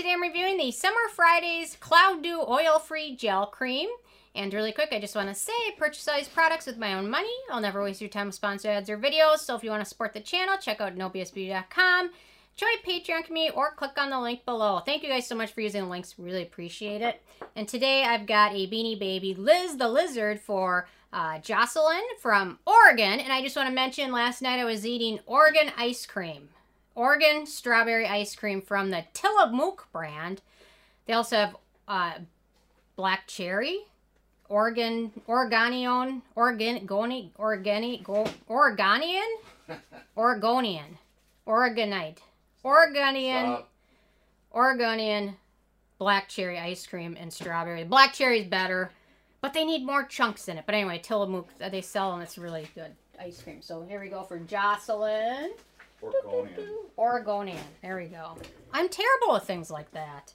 today I'm reviewing the Summer Fridays Cloud Dew Oil-Free Gel Cream. And really quick, I just want to say, I purchase all these products with my own money. I'll never waste your time with sponsored ads or videos, so if you want to support the channel, check out nobsbeauty.com, join Patreon community, or click on the link below. Thank you guys so much for using the links. Really appreciate it. And today I've got a Beanie Baby Liz the Lizard for Jocelyn from Oregon. And I just want to mention, last night I was eating Oregon ice cream. Oregon strawberry ice cream from the Tillamook brand. They also have black cherry, Oregonian black cherry ice cream and strawberry. Black cherry is better, but they need more chunks in it. But anyway, Tillamook, they sell them. It's really good ice cream. So here we go for Jocelyn. Oregonian. There we go. I'm terrible at things like that.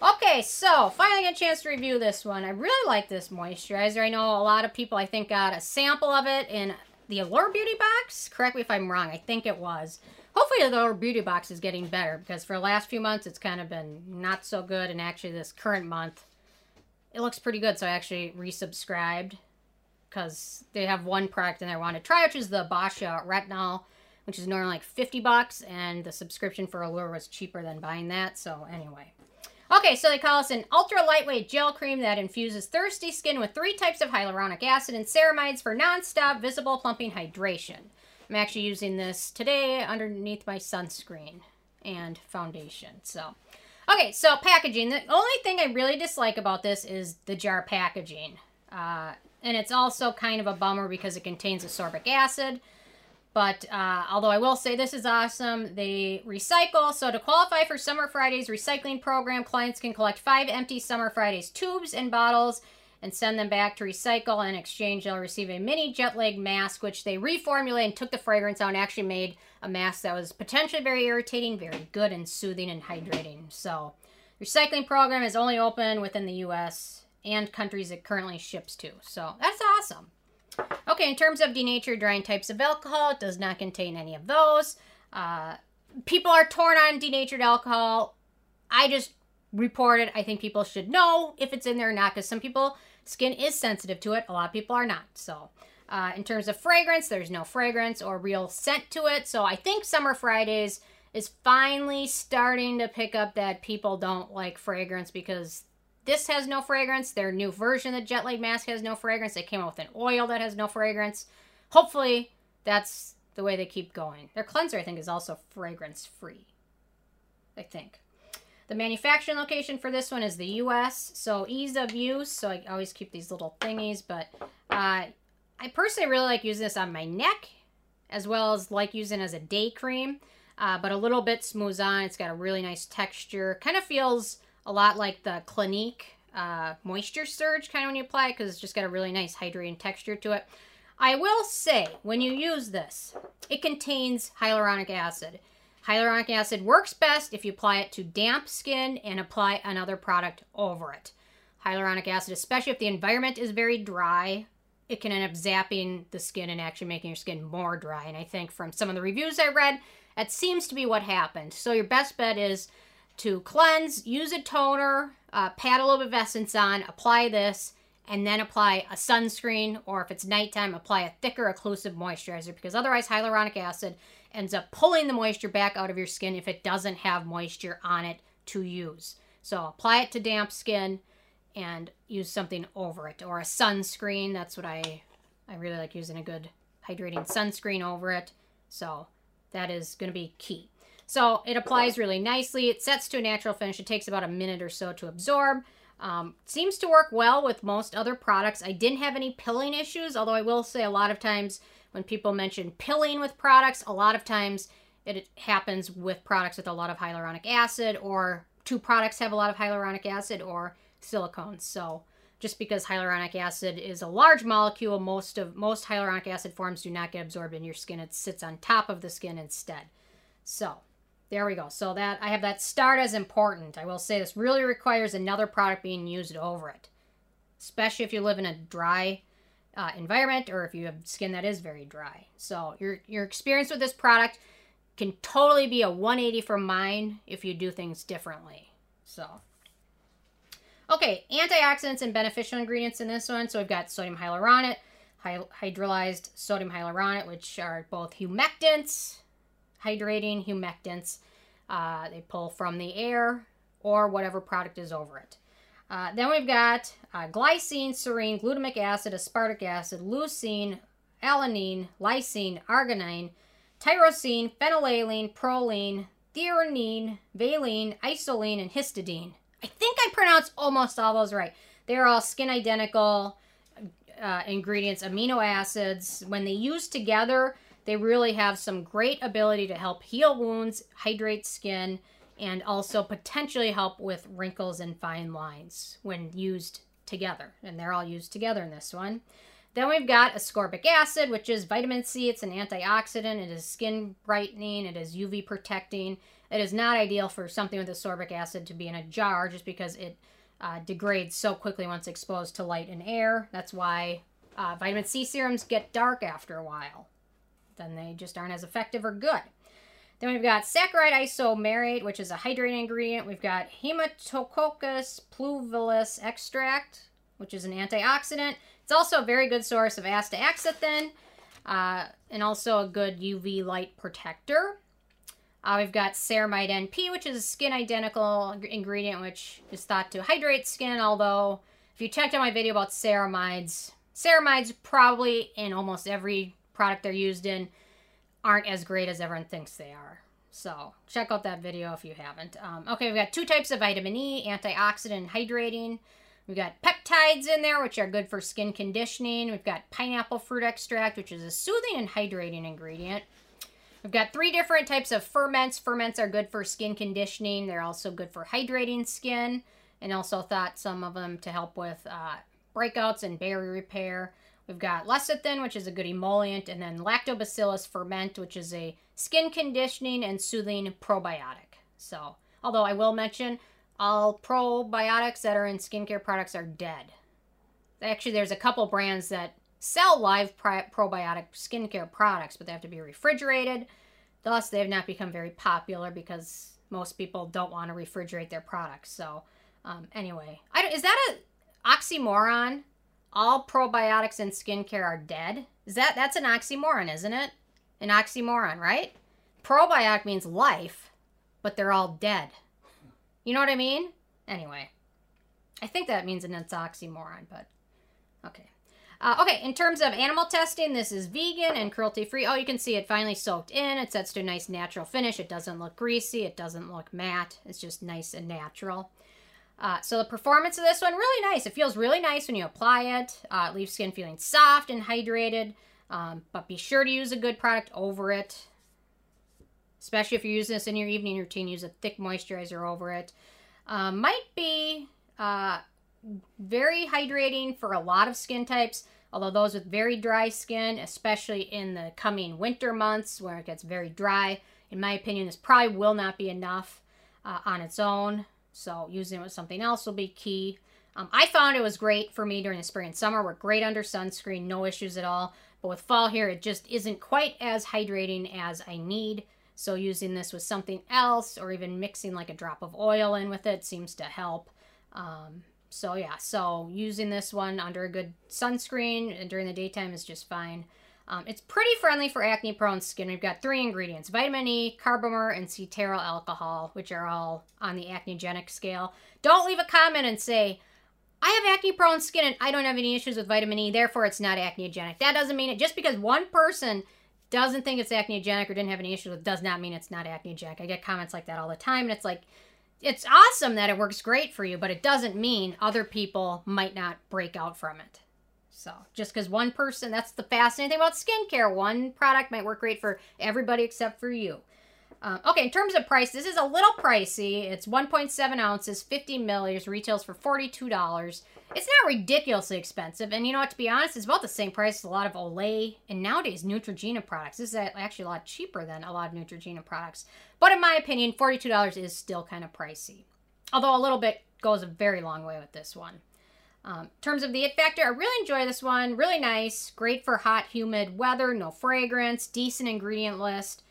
Okay, so finally got a chance to review this one. I really like this moisturizer. I know a lot of people, I think, got a sample of it in the Allure Beauty Box. Correct me if I'm wrong. I think it was. Hopefully the Allure Beauty Box is getting better, because for the last few months it's kind of been not so good. And actually this current month, it looks pretty good. So I actually resubscribed because they have one product in there I want to try, which is the Boscia Retinol, which is normally like $50, and the subscription for Allure was cheaper than buying that, so anyway. Okay, so they call us an ultra-lightweight gel cream that infuses thirsty skin with 3 types of hyaluronic acid and ceramides for non-stop, visible, plumping hydration. I'm actually using this today underneath my sunscreen and foundation, so. Okay, so packaging. The only thing I really dislike about this is the jar packaging. And it's also kind of a bummer because it contains ascorbic acid. But although I will say this is awesome, they recycle. So to qualify for Summer Fridays recycling program, clients can collect 5 empty Summer Fridays tubes and bottles and send them back to recycle. In exchange, they'll receive a mini jet lag mask, which they reformulated and took the fragrance out and actually made a mask that was potentially very irritating, very good and soothing and hydrating. So recycling program is only open within the U.S. and countries it currently ships to. So that's awesome. Okay, in terms of denatured, drying types of alcohol, it does not contain any of those. People are torn on denatured alcohol. I just report it. I think people should know if it's in there or not, because some people's skin is sensitive to it. A lot of people are not. So in terms of fragrance, there's no fragrance or real scent to it. So I think Summer Fridays is finally starting to pick up that people don't like fragrance, because this has no fragrance. Their new version of the jet lag mask has no fragrance. They came out with an oil that has no fragrance. Hopefully, that's the way they keep going. Their cleanser, I think, is also fragrance-free, I think. The manufacturing location for this one is the U.S., so ease of use. So I always keep these little thingies, but I personally really like using this on my neck, as well as like using it as a day cream, but a little bit smooths on. It's got a really nice texture. Kind of feels a lot like the Clinique Moisture Surge kind of when you apply it, because it's just got a really nice hydrating texture to it. I will say, when you use this, it contains hyaluronic acid. Hyaluronic acid works best if you apply it to damp skin and apply another product over it. Hyaluronic acid, especially if the environment is very dry, it can end up zapping the skin and actually making your skin more dry. And I think from some of the reviews I read, that seems to be what happened. So your best bet is to cleanse, use a toner, pat a little bit of essence on, apply this, and then apply a sunscreen, or if it's nighttime, apply a thicker occlusive moisturizer, because otherwise hyaluronic acid ends up pulling the moisture back out of your skin if it doesn't have moisture on it to use. So apply it to damp skin and use something over it, or a sunscreen. That's what I really like, using a good hydrating sunscreen over it. So that is going to be key. So it applies really nicely. It sets to a natural finish. It takes about a minute or so to absorb. Seems to work well with most other products. I didn't have any pilling issues, although I will say a lot of times when people mention pilling with products, a lot of times it happens with products with a lot of hyaluronic acid, or two products have a lot of hyaluronic acid or silicones. So just because hyaluronic acid is a large molecule, most hyaluronic acid forms do not get absorbed in your skin. It sits on top of the skin instead. So there we go. So that I have that starred as important. I will say this really requires another product being used over it, especially if you live in a dry environment, or if you have skin that is very dry. So your experience with this product can totally be a 180 from mine if you do things differently. So, okay, antioxidants and beneficial ingredients in this one. So we've got sodium hyaluronate, hydrolyzed sodium hyaluronate, which are both humectants, hydrating humectants. They pull from the air or whatever product is over it. Then we've got glycine, serine, glutamic acid, aspartic acid, leucine, alanine, lysine, arginine, tyrosine, phenylalanine, proline, threonine, valine, isoline, and histidine. I think I pronounced almost all those right. They're all skin-identical ingredients, amino acids. When they use together, they really have some great ability to help heal wounds, hydrate skin, and also potentially help with wrinkles and fine lines when used together. And they're all used together in this one. Then we've got ascorbic acid, which is vitamin C. It's an antioxidant. It is skin brightening. It is UV protecting. It is not ideal for something with ascorbic acid to be in a jar just because it degrades so quickly once exposed to light and air. That's why vitamin C serums get dark after a while. Then they just aren't as effective or good. Then we've got saccharide isomerate, which is a hydrating ingredient. We've got hematococcus pluvialis extract, which is an antioxidant. It's also a very good source of astaxanthin and also a good UV light protector. We've got ceramide NP, which is a skin-identical ingredient, which is thought to hydrate skin, although if you checked out my video about ceramides, ceramides probably in almost every product they're used in aren't as great as everyone thinks they are. So check out that video if you haven't. Okay, we've got two types of vitamin E, antioxidant and hydrating. We've got peptides in there, which are good for skin conditioning. We've got pineapple fruit extract, which is a soothing and hydrating ingredient. We've got three different types of ferments. Ferments are good for skin conditioning. They're also good for hydrating skin, and also thought some of them to help with breakouts and barrier repair. We've got lecithin, which is a good emollient, and then lactobacillus ferment, which is a skin conditioning and soothing probiotic. So, although I will mention, all probiotics that are in skincare products are dead. Actually, there's a couple brands that sell live probiotic skincare products, but they have to be refrigerated. Thus, they have not become very popular because most people don't want to refrigerate their products. So, anyway, is that a oxymoron? All probiotics in skincare are dead? Is that's an oxymoron, isn't it? An oxymoron, right? Probiotic means life, but they're all dead. You know what I mean? Anyway, I think that means an oxymoron, but okay. Okay, in terms of animal testing, this is vegan and cruelty-free. Oh, you can see it finally soaked in. It sets to a nice natural finish. It doesn't look greasy. It doesn't look matte. It's just nice and natural. So the performance of this one, really nice. It feels really nice when you apply it. It leaves skin feeling soft and hydrated, but be sure to use a good product over it. Especially if you're using this in your evening routine, use a thick moisturizer over it. Might be very hydrating for a lot of skin types, although those with very dry skin, especially in the coming winter months where it gets very dry, in my opinion, this probably will not be enough on its own. So using it with something else will be key. I found it was great for me during the spring and summer. We're great under sunscreen, no issues at all. But with fall here, it just isn't quite as hydrating as I need. So using this with something else or even mixing like a drop of oil in with it seems to help. So yeah, so using this one under a good sunscreen and during the daytime is just fine. It's pretty friendly for acne-prone skin. We've got three ingredients, vitamin E, carbomer, and cetearyl alcohol, which are all on the acnegenic scale. Don't leave a comment and say, I have acne-prone skin and I don't have any issues with vitamin E, therefore it's not acnegenic. That doesn't mean it. Just because one person doesn't think it's acneogenic or didn't have any issues with does not mean it's not acneogenic. I get comments like that all the time, and it's like, it's awesome that it works great for you, but it doesn't mean other people might not break out from it. So just because one person, that's the fascinating thing about skincare. One product might work great for everybody except for you. Okay, in terms of price, this is a little pricey. It's 1.7 ounces, 50 milliliters, retails for $42. It's not ridiculously expensive, and you know what, to be honest, it's about the same price as a lot of Olay and nowadays Neutrogena products. This is actually a lot cheaper than a lot of Neutrogena products. But in my opinion, $42 is still kind of pricey. Although a little bit goes a very long way with this one. In terms of the it factor, I really enjoy this one. Really nice, great for hot, humid weather, no fragrance, decent ingredient list.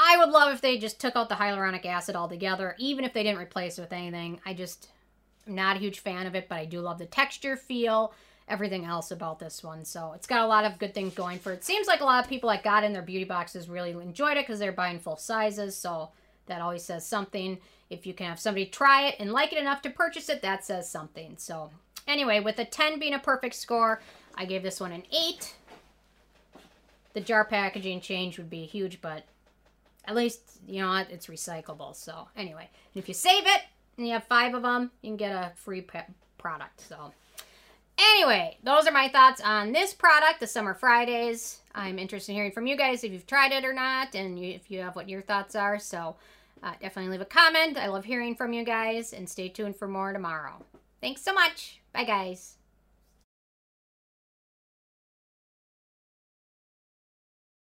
I would love if they just took out the hyaluronic acid altogether, even if they didn't replace it with anything. I'm not a huge fan of it, but I do love the texture, feel, everything else about this one. So it's got a lot of good things going for it. Seems like a lot of people that got in their beauty boxes really enjoyed it because they're buying full sizes. So that always says something. If you can have somebody try it and like it enough to purchase it, that says something. So anyway, with a 10 being a perfect score, I gave this one an 8. The jar packaging change would be huge, but at least, you know, it's recyclable. So anyway, and if you save it and you have 5 of them, you can get a free product. So anyway, those are my thoughts on this product, the Summer Fridays. I'm interested in hearing from you guys if you've tried it or not, and if you have what your thoughts are. So definitely leave a comment. I love hearing from you guys, and stay tuned for more tomorrow. Thanks so much. Bye, guys.